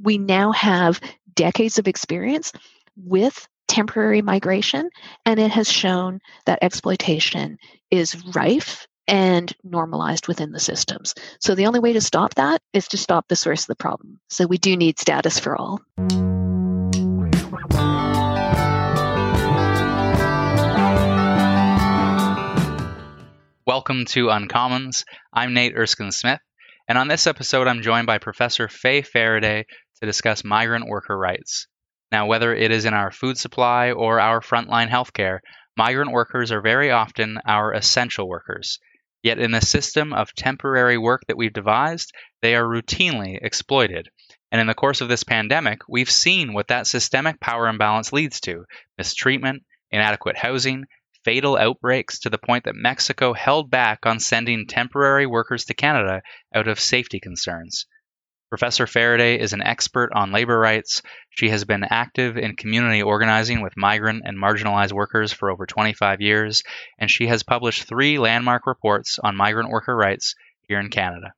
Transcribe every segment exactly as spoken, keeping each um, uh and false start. we now have decades of experience with temporary migration, and it has shown that exploitation is rife and normalized within the systems. So the only way to stop that is to stop the source of the problem. So we do need status for all. Welcome to Uncommons. I'm Nate Erskine-Smith, and on this episode, I'm joined by Professor Fay Faraday to discuss migrant worker rights. Now, whether it is in our food supply or our frontline healthcare, migrant workers are very often our essential workers. Yet in the system of temporary work that we've devised, they are routinely exploited. And in the course of this pandemic, we've seen what that systemic power imbalance leads to: mistreatment, inadequate housing, fatal outbreaks, to the point that Mexico held back on sending temporary workers to Canada out of safety concerns. Professor Faraday is an expert on labor rights. She has been active in community organizing with migrant and marginalized workers for over twenty-five years, and she has published three landmark reports on migrant worker rights here in Canada.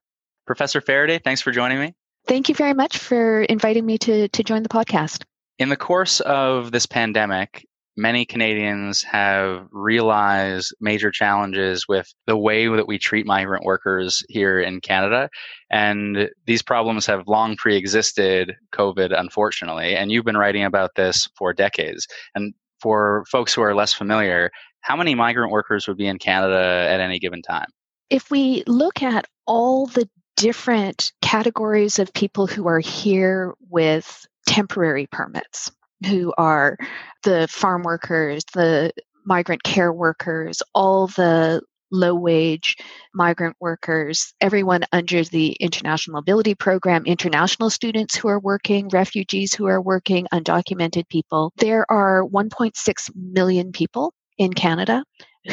Professor Faraday, thanks for joining me. Thank you very much for inviting me to, to join the podcast. In the course of this pandemic, many Canadians have realized major challenges with the way that we treat migrant workers here in Canada. And these problems have long pre-existed COVID, unfortunately. And you've been writing about this for decades. And for folks who are less familiar, how many migrant workers would be in Canada at any given time? If we look at all the different categories of people who are here with temporary permits, who are the farm workers, the migrant care workers, all the low-wage migrant workers, everyone under the International Mobility Program, international students who are working, refugees who are working, undocumented people. There are one point six million people in Canada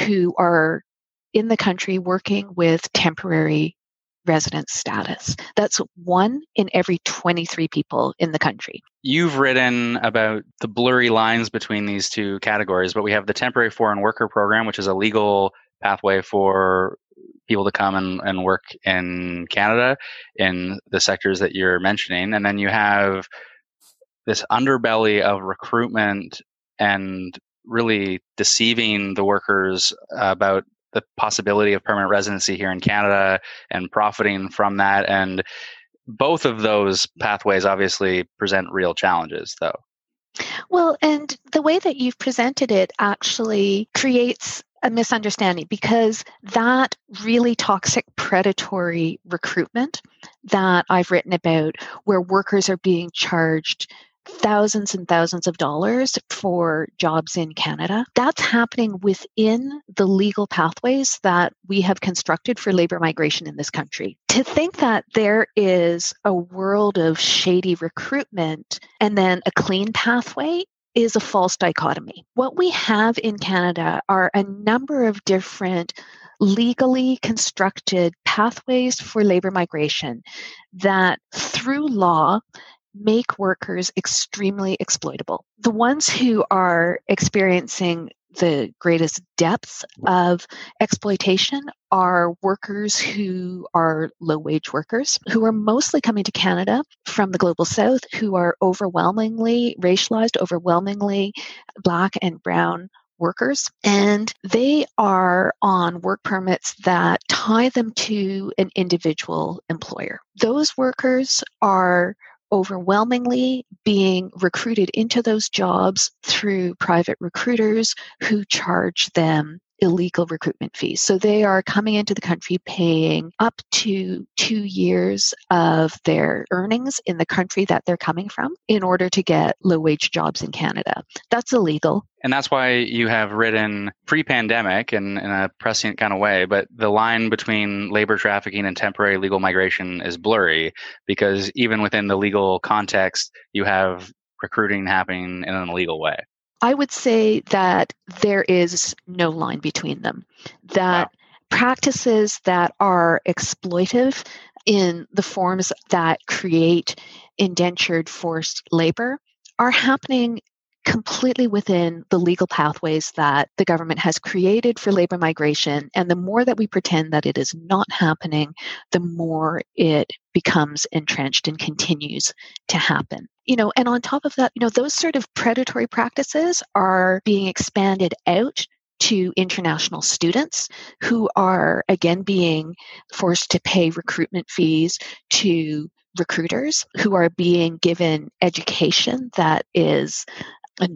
who are in the country working with temporary resident status. That's one in every twenty-three people in the country. You've written about the blurry lines between these two categories, but we have the Temporary Foreign Worker Program, which is a legal pathway for people to come and, and work in Canada in the sectors that you're mentioning. And then you have this underbelly of recruitment and really deceiving the workers about the possibility of permanent residency here in Canada and profiting from that. And both of those pathways obviously present real challenges, though. Well, and the way that you've presented it actually creates a misunderstanding, because that really toxic predatory recruitment that I've written about, where workers are being charged thousands and thousands of dollars for jobs in Canada, that's happening within the legal pathways that we have constructed for labor migration in this country. To think that there is a world of shady recruitment and then a clean pathway is a false dichotomy. What we have in Canada are a number of different legally constructed pathways for labor migration that, through law, make workers extremely exploitable. The ones who are experiencing the greatest depths of exploitation are workers who are low-wage workers, who are mostly coming to Canada from the Global South, who are overwhelmingly racialized, overwhelmingly Black and Brown workers, and they are on work permits that tie them to an individual employer. Those workers are overwhelmingly being recruited into those jobs through private recruiters who charge them illegal recruitment fees. So they are coming into the country paying up to two years of their earnings in the country that they're coming from in order to get low-wage jobs in Canada. That's illegal. And that's why you have written pre-pandemic and in a prescient kind of way, but the line between labor trafficking and temporary legal migration is blurry, because even within the legal context, you have recruiting happening in an illegal way. I would say that there is no line between them, that wow. practices that are exploitive in the forms that create indentured forced labor are happening completely within the legal pathways that the government has created for labor migration. And the more that we pretend that it is not happening, the more it becomes entrenched and continues to happen. You know, and on top of that, you know, those sort of predatory practices are being expanded out to international students who are, again, being forced to pay recruitment fees to recruiters who are being given education that is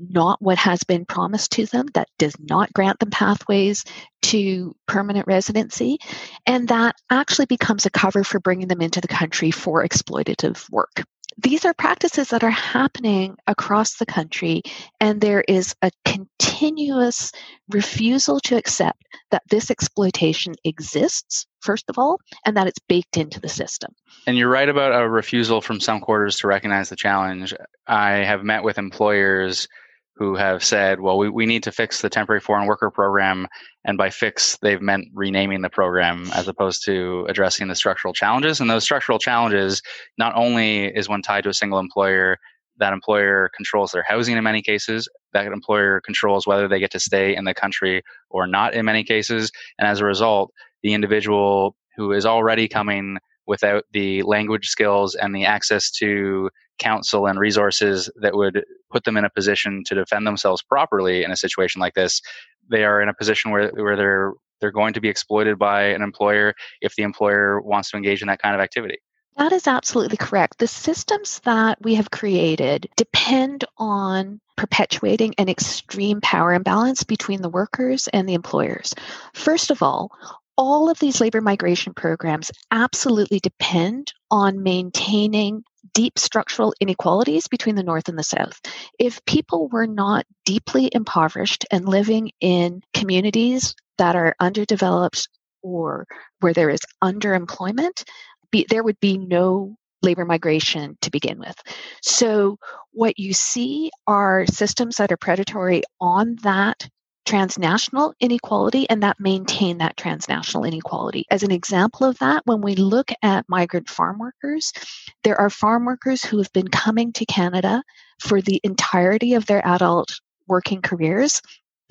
not what has been promised to them, that does not grant them pathways to permanent residency. And that actually becomes a cover for bringing them into the country for exploitative work. These are practices that are happening across the country, and there is a continuous refusal to accept that this exploitation exists, first of all, and that it's baked into the system. And you're right about a refusal from some quarters to recognize the challenge. I have met with employers who have said, well, we, we need to fix the temporary foreign worker program. And by fix, they've meant renaming the program as opposed to addressing the structural challenges. And those structural challenges, not only is one tied to a single employer, that employer controls their housing in many cases, that employer controls whether they get to stay in the country or not in many cases. And as a result, the individual who is already coming without the language skills and the access to counsel and resources that would put them in a position to defend themselves properly in a situation like this, they are in a position where, where they're they're going to be exploited by an employer if the employer wants to engage in that kind of activity. That is absolutely correct. The systems that we have created depend on perpetuating an extreme power imbalance between the workers and the employers. First of all, all of these labor migration programs absolutely depend on maintaining deep structural inequalities between the North and the South. If people were not deeply impoverished and living in communities that are underdeveloped or where there is underemployment, be, there would be no labor migration to begin with. So what you see are systems that are predatory on that transnational inequality and that maintain that transnational inequality. As an example of that, when we look at migrant farm workers, there are farm workers who have been coming to Canada for the entirety of their adult working careers,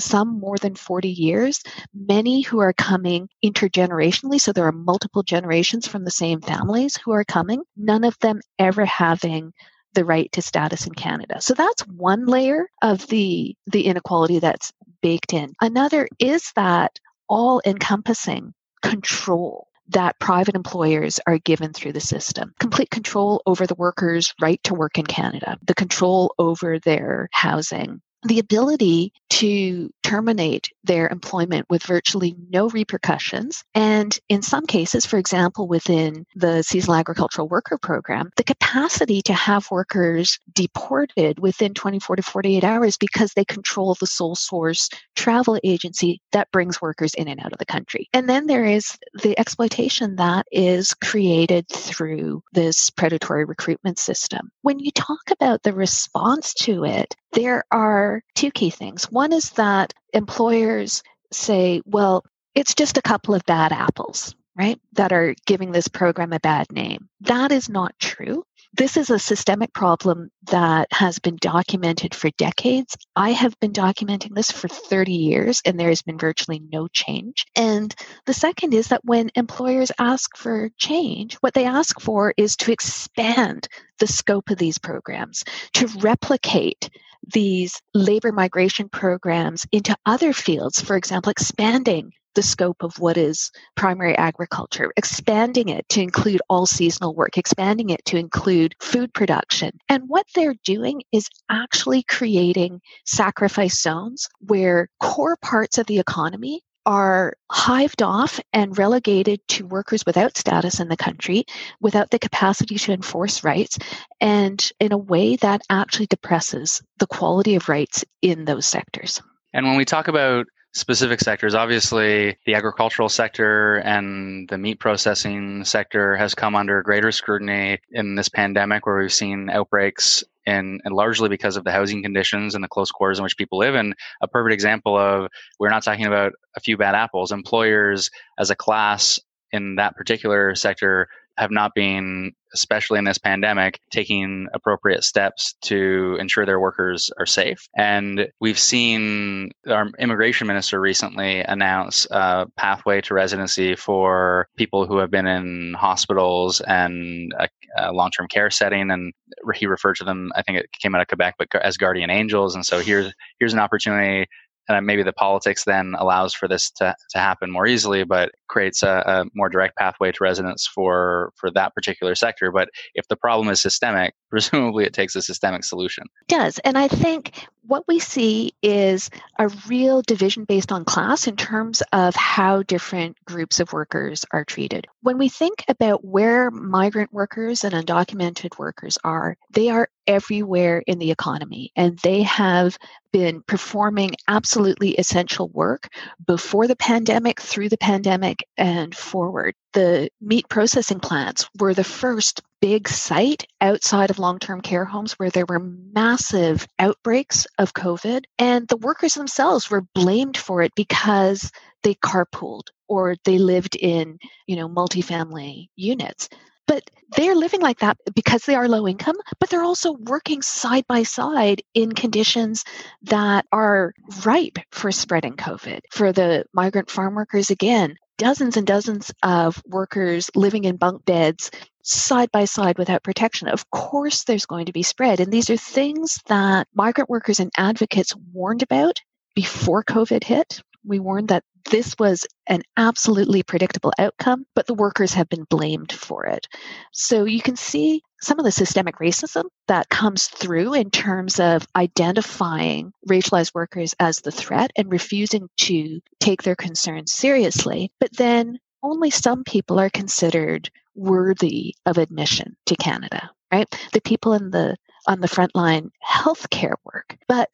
some more than forty years, many who are coming intergenerationally, so there are multiple generations from the same families who are coming, none of them ever having the right to status in Canada. So that's one layer of the, the inequality that's baked in. Another is that all-encompassing control that private employers are given through the system. Complete control over the workers' right to work in Canada, the control over their housing, the ability to terminate their employment with virtually no repercussions. And in some cases, for example, within the seasonal agricultural worker program, the capacity to have workers deported within twenty-four to forty-eight hours because they control the sole source travel agency that brings workers in and out of the country. And then there is the exploitation that is created through this predatory recruitment system. When you talk about the response to it, there are two key things. One is that employers say, well, it's just a couple of bad apples, right, that are giving this program a bad name. That is not true. This is a systemic problem that has been documented for decades. I have been documenting this for thirty years, and there has been virtually no change. And the second is that when employers ask for change, what they ask for is to expand the scope of these programs, to replicate these labor migration programs into other fields, for example, expanding the scope of what is primary agriculture, expanding it to include all seasonal work, expanding it to include food production. And what they're doing is actually creating sacrifice zones where core parts of the economy are hived off and relegated to workers without status in the country, without the capacity to enforce rights, and in a way that actually depresses the quality of rights in those sectors. And when we talk about specific sectors, obviously the agricultural sector and the meat processing sector has come under greater scrutiny in this pandemic, where we've seen outbreaks in, and largely because of the housing conditions and the close quarters in which people live. And a perfect example of, we're not talking about a few bad apples. Employers as a class in that particular sector have not been, especially in this pandemic, taking appropriate steps to ensure their workers are safe. And we've seen our immigration minister recently announce a pathway to residency for people who have been in hospitals and a, a long-term care setting. And he referred to them, I think it came out of Quebec, but as guardian angels. And so here's, here's an opportunity. And maybe the politics then allows for this to, to happen more easily, but creates a, a more direct pathway to residence for, for that particular sector. But if the problem is systemic, presumably it takes a systemic solution. It does. And I think what we see is a real division based on class in terms of how different groups of workers are treated. When we think about where migrant workers and undocumented workers are, they are everywhere in the economy, and they have been performing absolutely essential work before the pandemic, through the pandemic, and forward. The meat processing plants were the first big site outside of long-term care homes where there were massive outbreaks of COVID. And the workers themselves were blamed for it because they carpooled or they lived in, you know, multifamily units. But they're living like that because they are low income, but they're also working side by side in conditions that are ripe for spreading COVID. For the migrant farm workers, again, dozens and dozens of workers living in bunk beds side by side without protection. Of course, there's going to be spread. And these are things that migrant workers and advocates warned about before COVID hit. We warned that this was an absolutely predictable outcome, but the workers have been blamed for it. So you can see some of the systemic racism that comes through in terms of identifying racialized workers as the threat and refusing to take their concerns seriously. But then only some people are considered worthy of admission to Canada, right? The people in the on the frontline healthcare work, but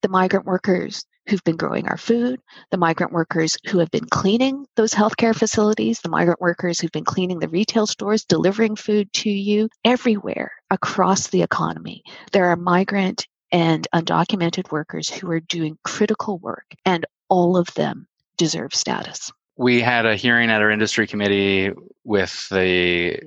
the migrant workers who've been growing our food, the migrant workers who have been cleaning those healthcare facilities, the migrant workers who've been cleaning the retail stores, delivering food to you, everywhere across the economy, there are migrant and undocumented workers who are doing critical work, and all of them deserve status. We had a hearing at our industry committee with the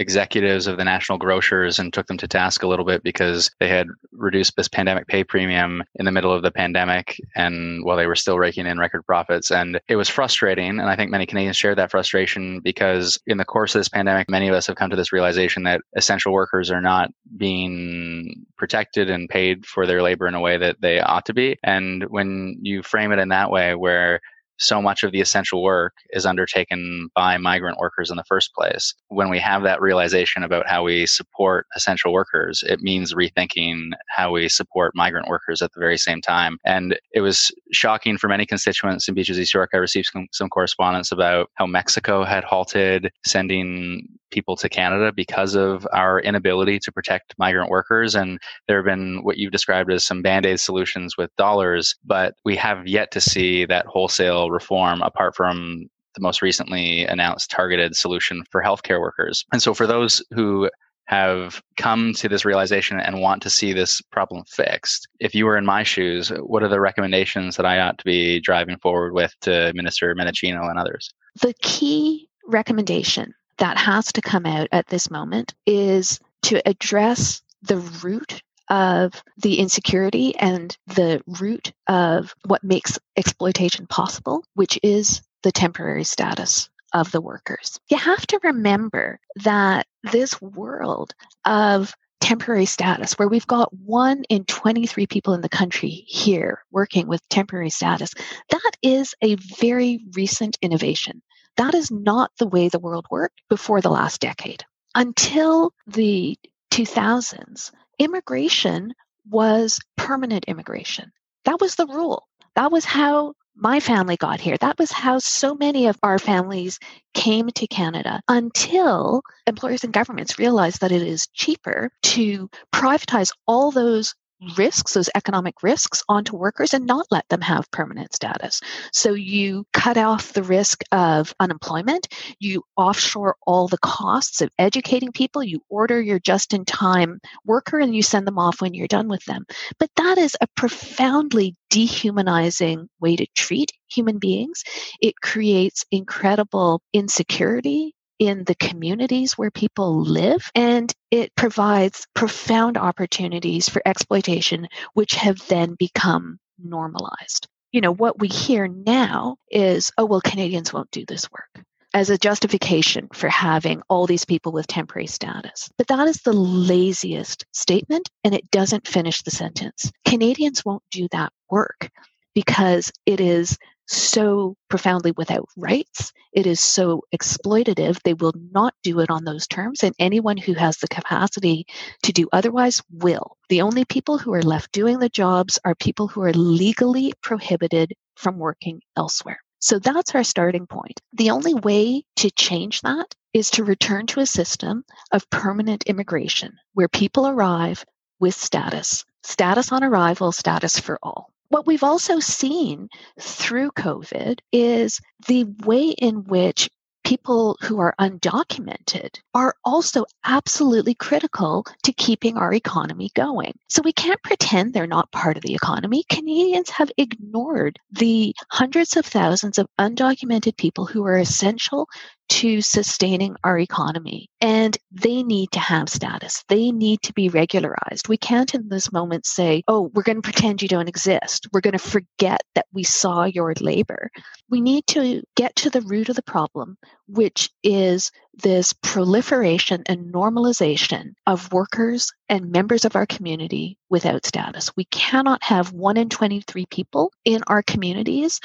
executives of the national grocers and took them to task a little bit because they had reduced this pandemic pay premium in the middle of the pandemic and while they were still raking in record profits. And it was frustrating. And I think many Canadians share that frustration because in the course of this pandemic, many of us have come to this realization that essential workers are not being protected and paid for their labor in a way that they ought to be. And when you frame it in that way, where so much of the essential work is undertaken by migrant workers in the first place, when we have that realization about how we support essential workers, it means rethinking how we support migrant workers at the very same time. And it was shocking for many constituents in Beaches East York. I received some, some correspondence about how Mexico had halted sending people to Canada because of our inability to protect migrant workers. And there have been what you've described as some Band-Aid solutions with dollars, but we have yet to see that wholesale reform apart from the most recently announced targeted solution for healthcare workers. And so for those who have come to this realization and want to see this problem fixed, if you were in my shoes, what are the recommendations that I ought to be driving forward with to Minister Mendicino and others? The key recommendation that has to come out at this moment is to address the root of the insecurity and the root of what makes exploitation possible, which is the temporary status of the workers. You have to remember that this world of temporary status, where we've got one in twenty-three people in the country here working with temporary status, that is a very recent innovation. That is not the way the world worked before the last decade. Until the two thousands, immigration was permanent immigration. That was the rule. That was how my family got here. That was how so many of our families came to Canada, until employers and governments realized that it is cheaper to privatize all those risks, those economic risks, onto workers and not let them have permanent status. So you cut off the risk of unemployment, you offshore all the costs of educating people, you order your just-in-time worker and you send them off when you're done with them. But that is a profoundly dehumanizing way to treat human beings. It creates incredible insecurity in the communities where people live, and it provides profound opportunities for exploitation, which have then become normalized. You know, what we hear now is, oh, well, Canadians won't do this work, as a justification for having all these people with temporary status. But that is the laziest statement, and it doesn't finish the sentence. Canadians won't do that work because it is so profoundly without rights. It is so exploitative. They will not do it on those terms, and anyone who has the capacity to do otherwise will. The only people who are left doing the jobs are people who are legally prohibited from working elsewhere. So that's our starting point. The only way to change that is to return to a system of permanent immigration where people arrive with status, status on arrival, status for all. What we've also seen through COVID is the way in which people who are undocumented are also absolutely critical to keeping our economy going. So we can't pretend they're not part of the economy. Canadians have ignored the hundreds of thousands of undocumented people who are essential to sustaining our economy. And they need to have status. They need to be regularized. We can't in this moment say, oh, we're going to pretend you don't exist. We're going to forget that we saw your labor. We need to get to the root of the problem, which is this proliferation and normalization of workers and members of our community without status. We cannot have one in twenty-three people in our communities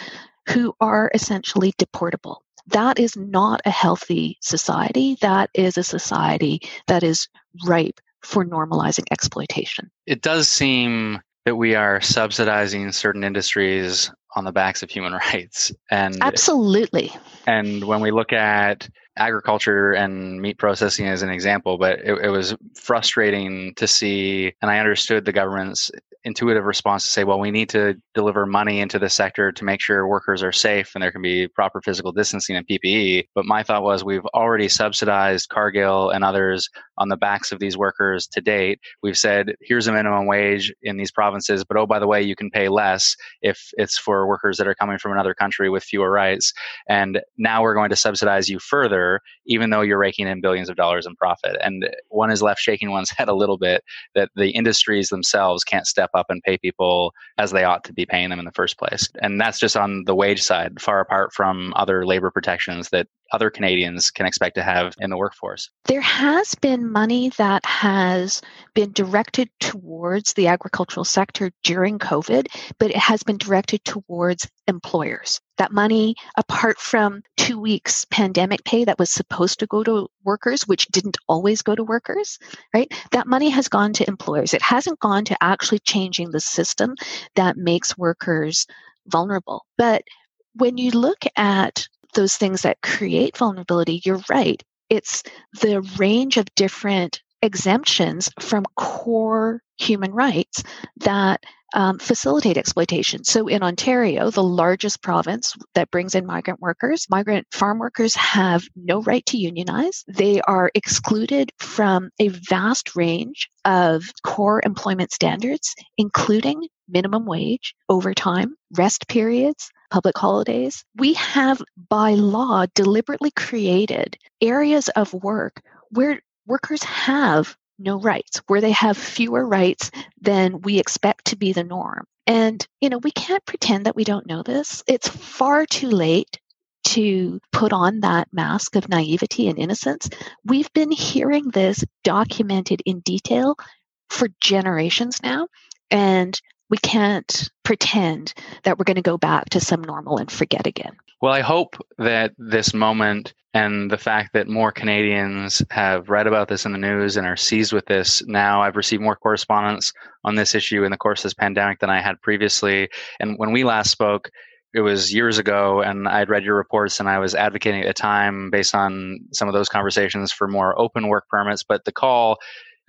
who are essentially deportable. That is not a healthy society. That is a society that is ripe for normalizing exploitation. It does seem that we are subsidizing certain industries on the backs of human rights. And absolutely. And when we look at agriculture and meat processing as an example, but it, it was frustrating to see, and I understood the government's intuitive response to say, well, we need to deliver money into the sector to make sure workers are safe and there can be proper physical distancing and P P E. But my thought was, we've already subsidized Cargill and others on the backs of these workers to date. We've said, here's a minimum wage in these provinces, but oh, by the way, you can pay less if it's for workers that are coming from another country with fewer rights. And now we're going to subsidize you further, even though you're raking in billions of dollars in profit. And one is left shaking one's head a little bit that the industries themselves can't step up and pay people as they ought to be paying them in the first place. And that's just on the wage side, far apart from other labor protections that other Canadians can expect to have in the workforce. There has been money that has been directed towards the agricultural sector during COVID, but it has been directed towards employers. That money, apart from two weeks pandemic pay that was supposed to go to workers, which didn't always go to workers, right? That money has gone to employers. It hasn't gone to actually changing the system that makes workers vulnerable. But when you look at those things that create vulnerability, you're right. It's the range of different exemptions from core human rights that um, facilitate exploitation. So in Ontario, the largest province that brings in migrant workers, migrant farm workers have no right to unionize. They are excluded from a vast range of core employment standards, including minimum wage, overtime, rest periods, public holidays. We have, by law, deliberately created areas of work where workers have no rights, where they have fewer rights than we expect to be the norm. And, you know, we can't pretend that we don't know this. It's far too late to put on that mask of naivety and innocence. We've been hearing this documented in detail for generations now, and we can't pretend that we're going to go back to some normal and forget again. Well, I hope that this moment and the fact that more Canadians have read about this in the news and are seized with this now. I've received more correspondence on this issue in the course of this pandemic than I had previously. And when we last spoke, it was years ago, and I'd read your reports and I was advocating at the time based on some of those conversations for more open work permits. But the call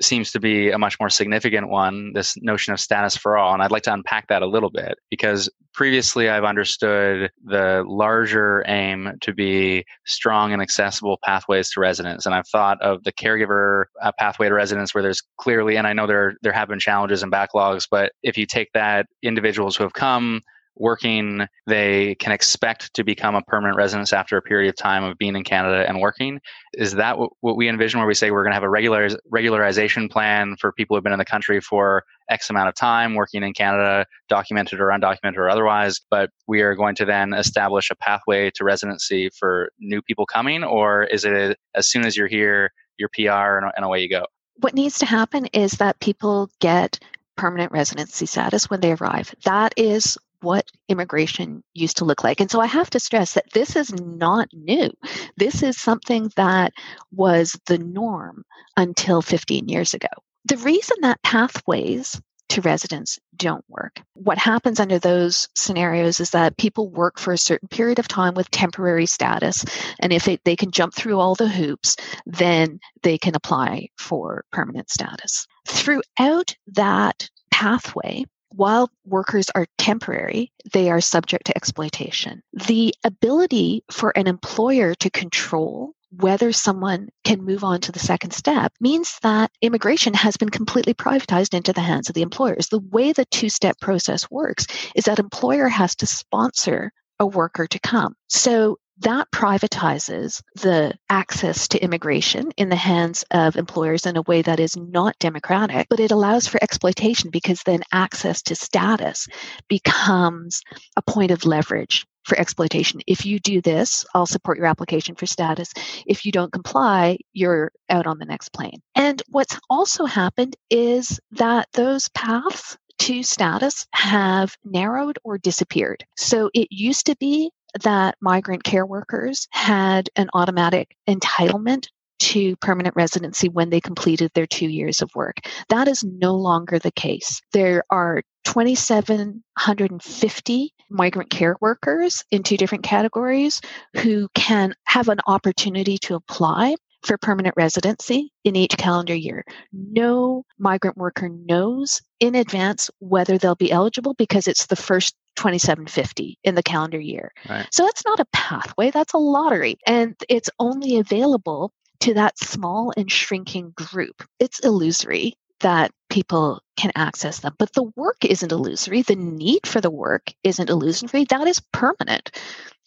seems to be a much more significant one, this notion of status for all. And I'd like to unpack that a little bit, because previously I've understood the larger aim to be strong and accessible pathways to residence. And I've thought of the caregiver uh, pathway to residence, where there's clearly, and I know there, there have been challenges and backlogs, but if you take that individuals who have come working, they can expect to become a permanent residence after a period of time of being in Canada and working. Is that what we envision, where we say we're going to have a regular regularization plan for people who have been in the country for X amount of time working in Canada, documented or undocumented or otherwise, but we are going to then establish a pathway to residency for new people coming? Or is it as soon as you're here, your P R and, and away you go? What needs to happen is that people get permanent residency status when they arrive. That is what immigration used to look like. And so I have to stress that this is not new. This is something that was the norm until fifteen years ago. The reason that pathways to residence don't work, what happens under those scenarios is that people work for a certain period of time with temporary status. And if it, they can jump through all the hoops, then they can apply for permanent status. Throughout that pathway, while workers are temporary, they are subject to exploitation. The ability for an employer to control whether someone can move on to the second step means that immigration has been completely privatized into the hands of the employers. The way the two-step process works is that employer has to sponsor a worker to come. So that privatizes the access to immigration in the hands of employers in a way that is not democratic, but it allows for exploitation, because then access to status becomes a point of leverage for exploitation. If you do this, I'll support your application for status. If you don't comply, you're out on the next plane. And what's also happened is that those paths to status have narrowed or disappeared. So it used to be that migrant care workers had an automatic entitlement to permanent residency when they completed their two years of work. That is no longer the case. There are two thousand seven hundred fifty migrant care workers in two different categories who can have an opportunity to apply for permanent residency in each calendar year. No migrant worker knows in advance whether they'll be eligible, because it's the first two thousand seven hundred fifty in the calendar year. Right. So that's not a pathway, that's a lottery. And it's only available to that small and shrinking group. It's illusory that people can access them. But the work isn't illusory. The need for the work isn't illusory. That is permanent.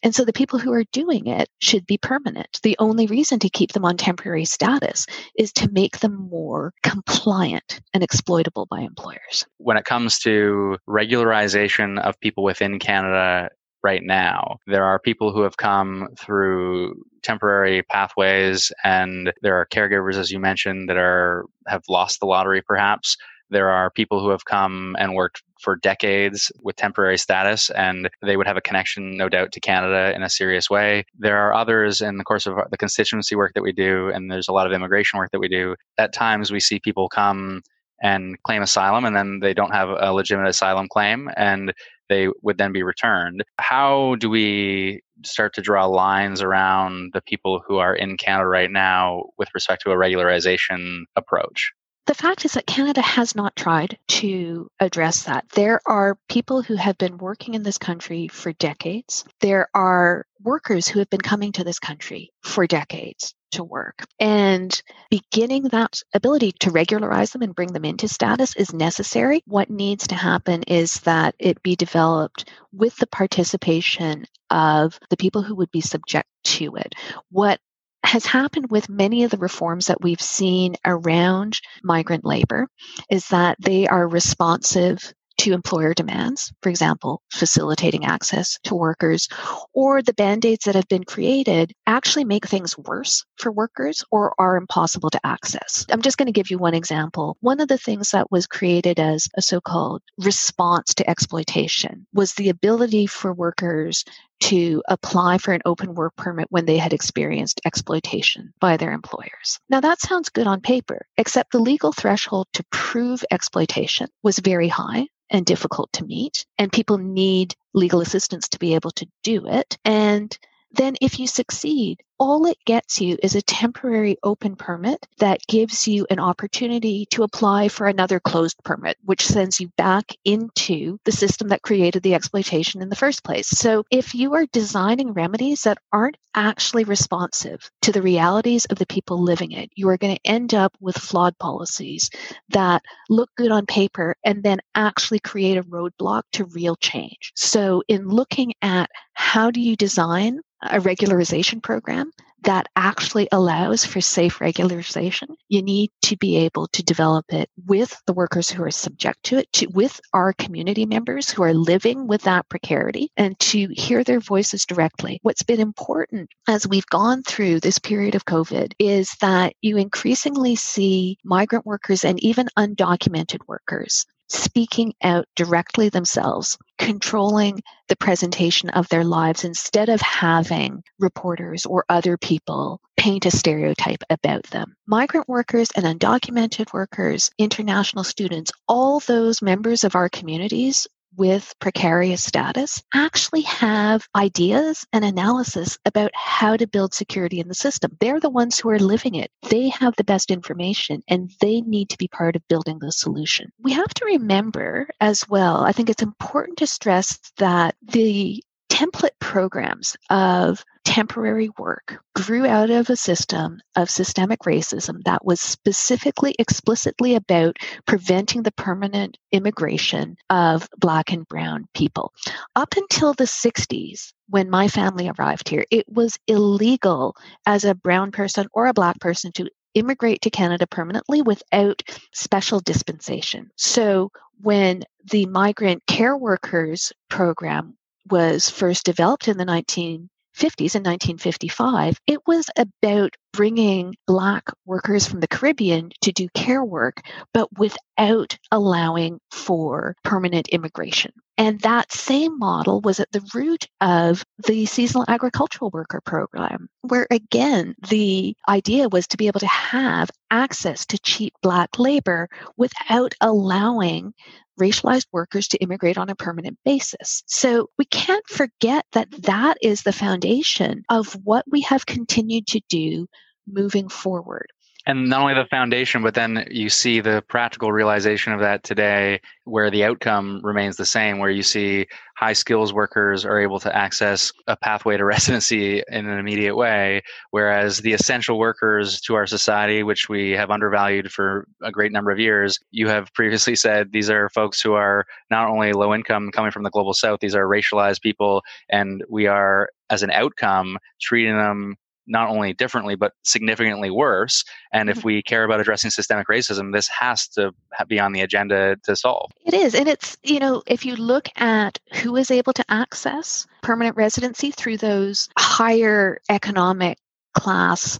And so the people who are doing it should be permanent. The only reason to keep them on temporary status is to make them more compliant and exploitable by employers. When it comes to regularization of people within Canada right now, there are people who have come through temporary pathways, and there are caregivers, as you mentioned, that are have lost the lottery perhaps. There are people who have come and worked for decades with temporary status, and they would have a connection, no doubt, to Canada in a serious way. There are others in the course of the constituency work that we do, and there's a lot of immigration work that we do. At times, we see people come and claim asylum, and then they don't have a legitimate asylum claim, and they would then be returned. How do we start to draw lines around the people who are in Canada right now with respect to a regularization approach? The fact is that Canada has not tried to address that. There are people who have been working in this country for decades. There are workers who have been coming to this country for decades to work. And beginning that ability to regularize them and bring them into status is necessary. What needs to happen is that it be developed with the participation of the people who would be subject to it. What has happened with many of the reforms that we've seen around migrant labor is that they are responsive to employer demands, for example, facilitating access to workers, or the band-aids that have been created actually make things worse for workers or are impossible to access. I'm just going to give you one example. One of the things that was created as a so-called response to exploitation was the ability for workers to apply for an open work permit when they had experienced exploitation by their employers. Now, that sounds good on paper, except the legal threshold to prove exploitation was very high and difficult to meet, and people need legal assistance to be able to do it. And then if you succeed, all it gets you is a temporary open permit that gives you an opportunity to apply for another closed permit, which sends you back into the system that created the exploitation in the first place. So if you are designing remedies that aren't actually responsive to the realities of the people living it, you are going to end up with flawed policies that look good on paper and then actually create a roadblock to real change. So in looking at how do you design a regularization program that actually allows for safe regularization, you need to be able to develop it with the workers who are subject to it, to, with our community members who are living with that precarity, and to hear their voices directly. What's been important as we've gone through this period of COVID is that you increasingly see migrant workers and even undocumented workers speaking out directly themselves, controlling the presentation of their lives instead of having reporters or other people paint a stereotype about them. Migrant workers and undocumented workers, international students, all those members of our communities with precarious status actually have ideas and analysis about how to build security in the system. They're the ones who are living it. They have the best information and they need to be part of building the solution. We have to remember as well, I think it's important to stress that the template programs of temporary work grew out of a system of systemic racism that was specifically, explicitly about preventing the permanent immigration of Black and Brown people. Up until the sixties, when my family arrived here, it was illegal as a Brown person or a Black person to immigrate to Canada permanently without special dispensation. So when the Migrant Care Workers Program was first developed in the nineteen fifties, in nineteen fifty-five, it was about bringing Black workers from the Caribbean to do care work, but without allowing for permanent immigration. And that same model was at the root of the seasonal agricultural worker program, where again, the idea was to be able to have access to cheap Black labor without allowing racialized workers to immigrate on a permanent basis. So we can't forget that that is the foundation of what we have continued to do moving forward. And not only the foundation, but then you see the practical realization of that today, where the outcome remains the same, where you see high skills workers are able to access a pathway to residency in an immediate way, whereas the essential workers to our society, which we have undervalued for a great number of years, you have previously said these are folks who are not only low income coming from the global south, these are racialized people, and we are, as an outcome, treating them not only differently, but significantly worse. And if we care about addressing systemic racism, this has to be on the agenda to solve. It is. And it's, you know, if you look at who is able to access permanent residency through those higher economic class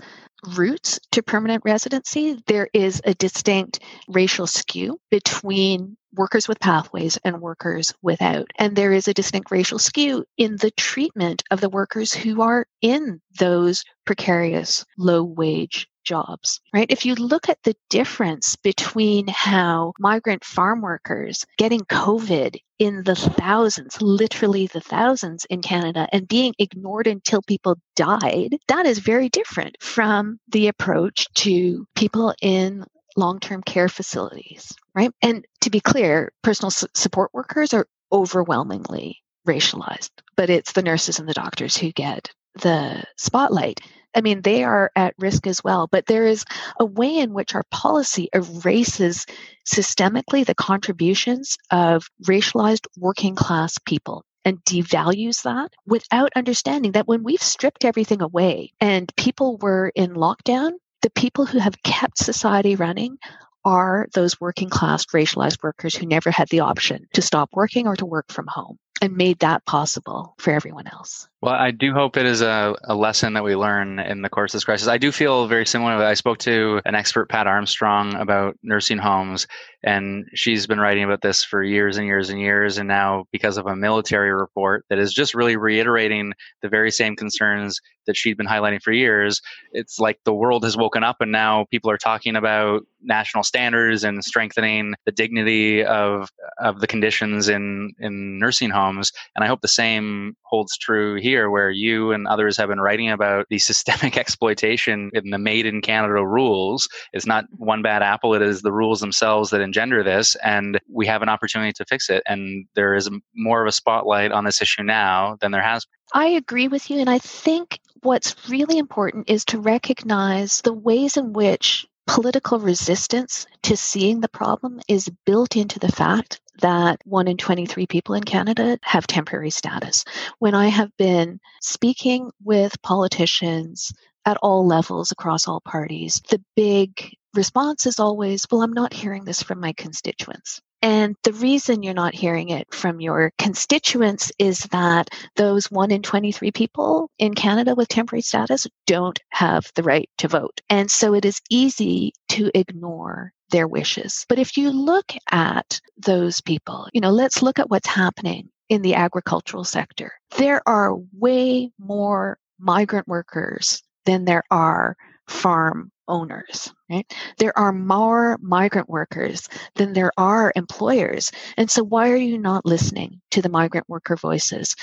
routes to permanent residency, there is a distinct racial skew between workers with pathways and workers without. And there is a distinct racial skew in the treatment of the workers who are in those precarious low-wage jobs, right? If you look at the difference between how migrant farm workers getting COVID in the thousands, literally the thousands in Canada, and being ignored until people died, that is very different from the approach to people in long-term care facilities, right? And to be clear, personal su- support workers are overwhelmingly racialized, but it's the nurses and the doctors who get the spotlight. I mean, they are at risk as well, but there is a way in which our policy erases systemically the contributions of racialized working class people and devalues that without understanding that when we've stripped everything away and people were in lockdown, the people who have kept society running are those working class racialized workers who never had the option to stop working or to work from home, and made that possible for everyone else. Well, I do hope it is a, a lesson that we learn in the course of this crisis. I do feel very similar. I spoke to an expert, Pat Armstrong, about nursing homes, and she's been writing about this for years and years and years. And now, because of a military report that is just really reiterating the very same concerns that she'd been highlighting for years, it's like the world has woken up, and now people are talking about national standards and strengthening the dignity of of the conditions in, in nursing homes. outcomes. And I hope the same holds true here, where you and others have been writing about the systemic exploitation in the Made in Canada rules. It's not one bad apple. It is the rules themselves that engender this. And we have an opportunity to fix it. And there is more of a spotlight on this issue now than there has been. I agree with you. And I think what's really important is to recognize the ways in which political resistance to seeing the problem is built into the fact that one in twenty-three people in Canada have temporary status. When I have been speaking with politicians at all levels across all parties, the big response is always, well, I'm not hearing this from my constituents. And the reason you're not hearing it from your constituents is that those one in twenty-three people in Canada with temporary status don't have the right to vote. And so it is easy to ignore their wishes. But if you look at those people, you know, let's look at what's happening in the agricultural sector. There are way more migrant workers than there are farm owners, right? There are more migrant workers than there are employers. And so why are you not listening to the migrant worker voices?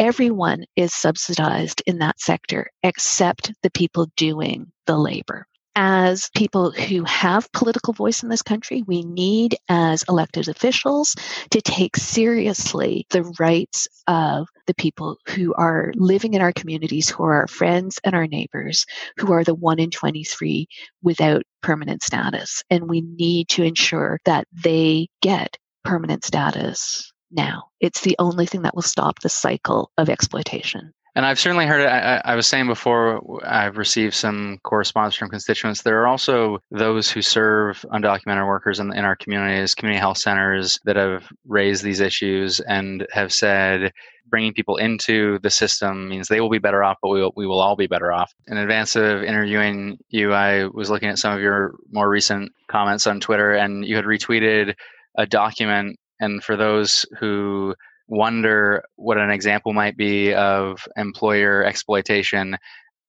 Everyone is subsidized in that sector except the people doing the labor. As people who have political voice in this country, we need, as elected officials, to take seriously the rights of the people who are living in our communities, who are our friends and our neighbors, who are the one in twenty-three without permanent status. And we need to ensure that they get permanent status now. It's the only thing that will stop the cycle of exploitation. And I've certainly heard it. I, I was saying before, I've received some correspondence from constituents. There are also those who serve undocumented workers in, in our communities, community health centers, that have raised these issues and have said, bringing people into the system means they will be better off, but we will, we will all be better off. In advance of interviewing you, I was looking at some of your more recent comments on Twitter, and you had retweeted a document. And for those who wonder what an example might be of employer exploitation,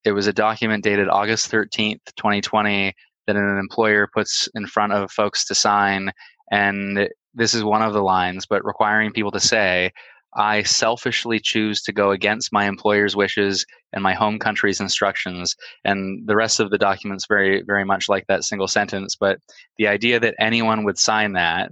it was a document dated August thirteenth, twenty twenty, that an employer puts in front of folks to sign. And this is one of the lines, but requiring people to say, I selfishly choose to go against my employer's wishes and my home country's instructions. And the rest of the document's very, very much like that single sentence. But the idea that anyone would sign that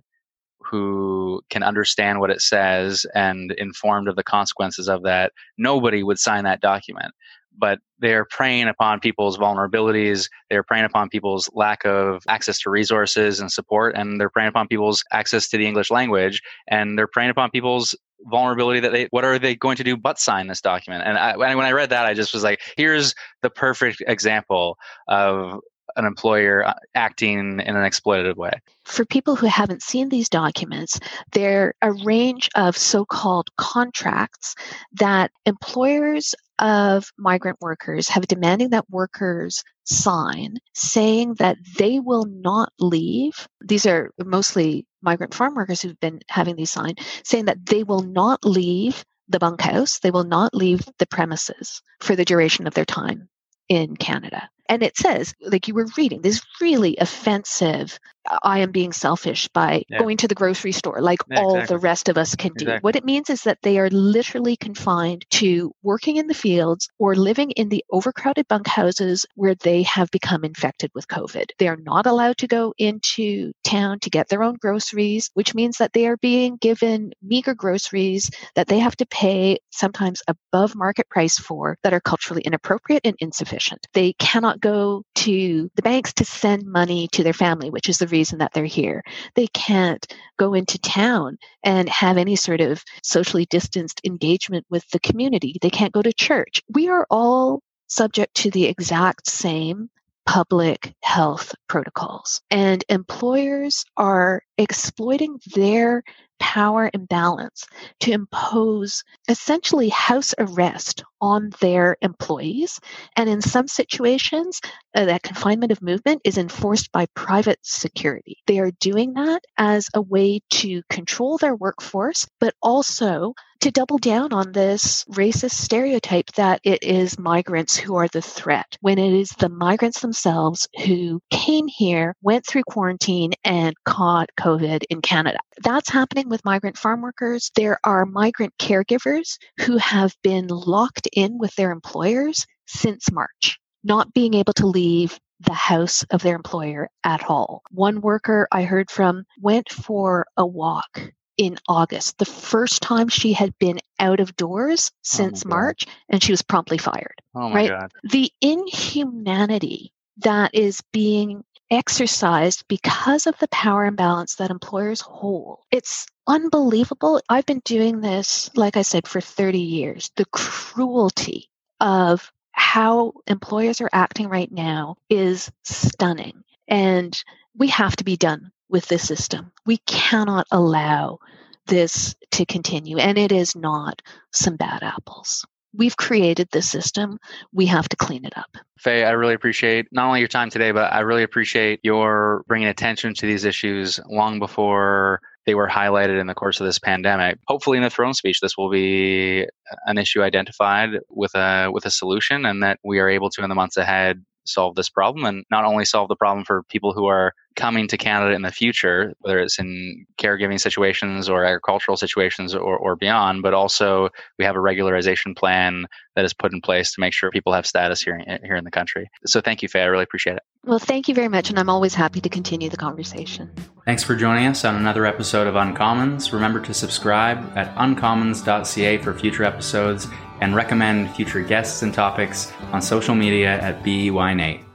who can understand what it says and informed of the consequences of that, nobody would sign that document. But they're preying upon people's vulnerabilities, they're preying upon people's lack of access to resources and support, and they're preying upon people's access to the English language, and they're preying upon people's vulnerability that they, what are they going to do but sign this document? And I, when I read that, I just was like, here's the perfect example of an employer acting in an exploitative way. For people who haven't seen these documents, there are a range of so-called contracts that employers of migrant workers have demanding that workers sign, saying that they will not leave. These are mostly migrant farm workers who've been having these signed, saying that they will not leave the bunkhouse, they will not leave the premises for the duration of their time in Canada. And it says, like you were reading, this really offensive, I am being selfish by yeah. going to the grocery store, like yeah, all exactly. the rest of us can do. Exactly. What it means is that they are literally confined to working in the fields or living in the overcrowded bunkhouses where they have become infected with COVID. They are not allowed to go into town to get their own groceries, which means that they are being given meager groceries that they have to pay sometimes above market price for, that are culturally inappropriate and insufficient. They cannot go to the banks to send money to their family, which is the reason that they're here. They can't go into town and have any sort of socially distanced engagement with the community. They can't go to church. We are all subject to the exact same public health protocols. And employers are exploiting their power imbalance to impose essentially house arrest on their employees. And in some situations, uh, that confinement of movement is enforced by private security. They are doing that as a way to control their workforce, but also to double down on this racist stereotype that it is migrants who are the threat, when it is the migrants themselves who came here, went through quarantine, and caught COVID in Canada. That's happening with migrant farm workers. There are migrant caregivers who have been locked in with their employers since March, not being able to leave the house of their employer at all. One worker I heard from went for a walk in August, the first time she had been out of doors since oh March, and she was promptly fired. Oh my right? God. The inhumanity that is being exercised because of the power imbalance that employers hold. It's unbelievable. I've been doing this, like I said, for thirty years. The cruelty of how employers are acting right now is stunning. And we have to be done with this system. We cannot allow this to continue. And it is not some bad apples. We've created this system. We have to clean it up. Fay, I really appreciate not only your time today, but I really appreciate your bringing attention to these issues long before they were highlighted in the course of this pandemic. Hopefully in the throne speech, this will be an issue identified with a with a solution, and that we are able to, in the months ahead, solve this problem, and not only solve the problem for people who are coming to Canada in the future, whether it's in caregiving situations or agricultural situations or, or beyond, but also we have a regularization plan that is put in place to make sure people have status here, here in the country. So thank you, Fay. I really appreciate it. Well, thank you very much. And I'm always happy to continue the conversation. Thanks for joining us on another episode of Uncommons. Remember to subscribe at uncommons dot c a for future episodes, and recommend future guests and topics on social media at B E Y Nate.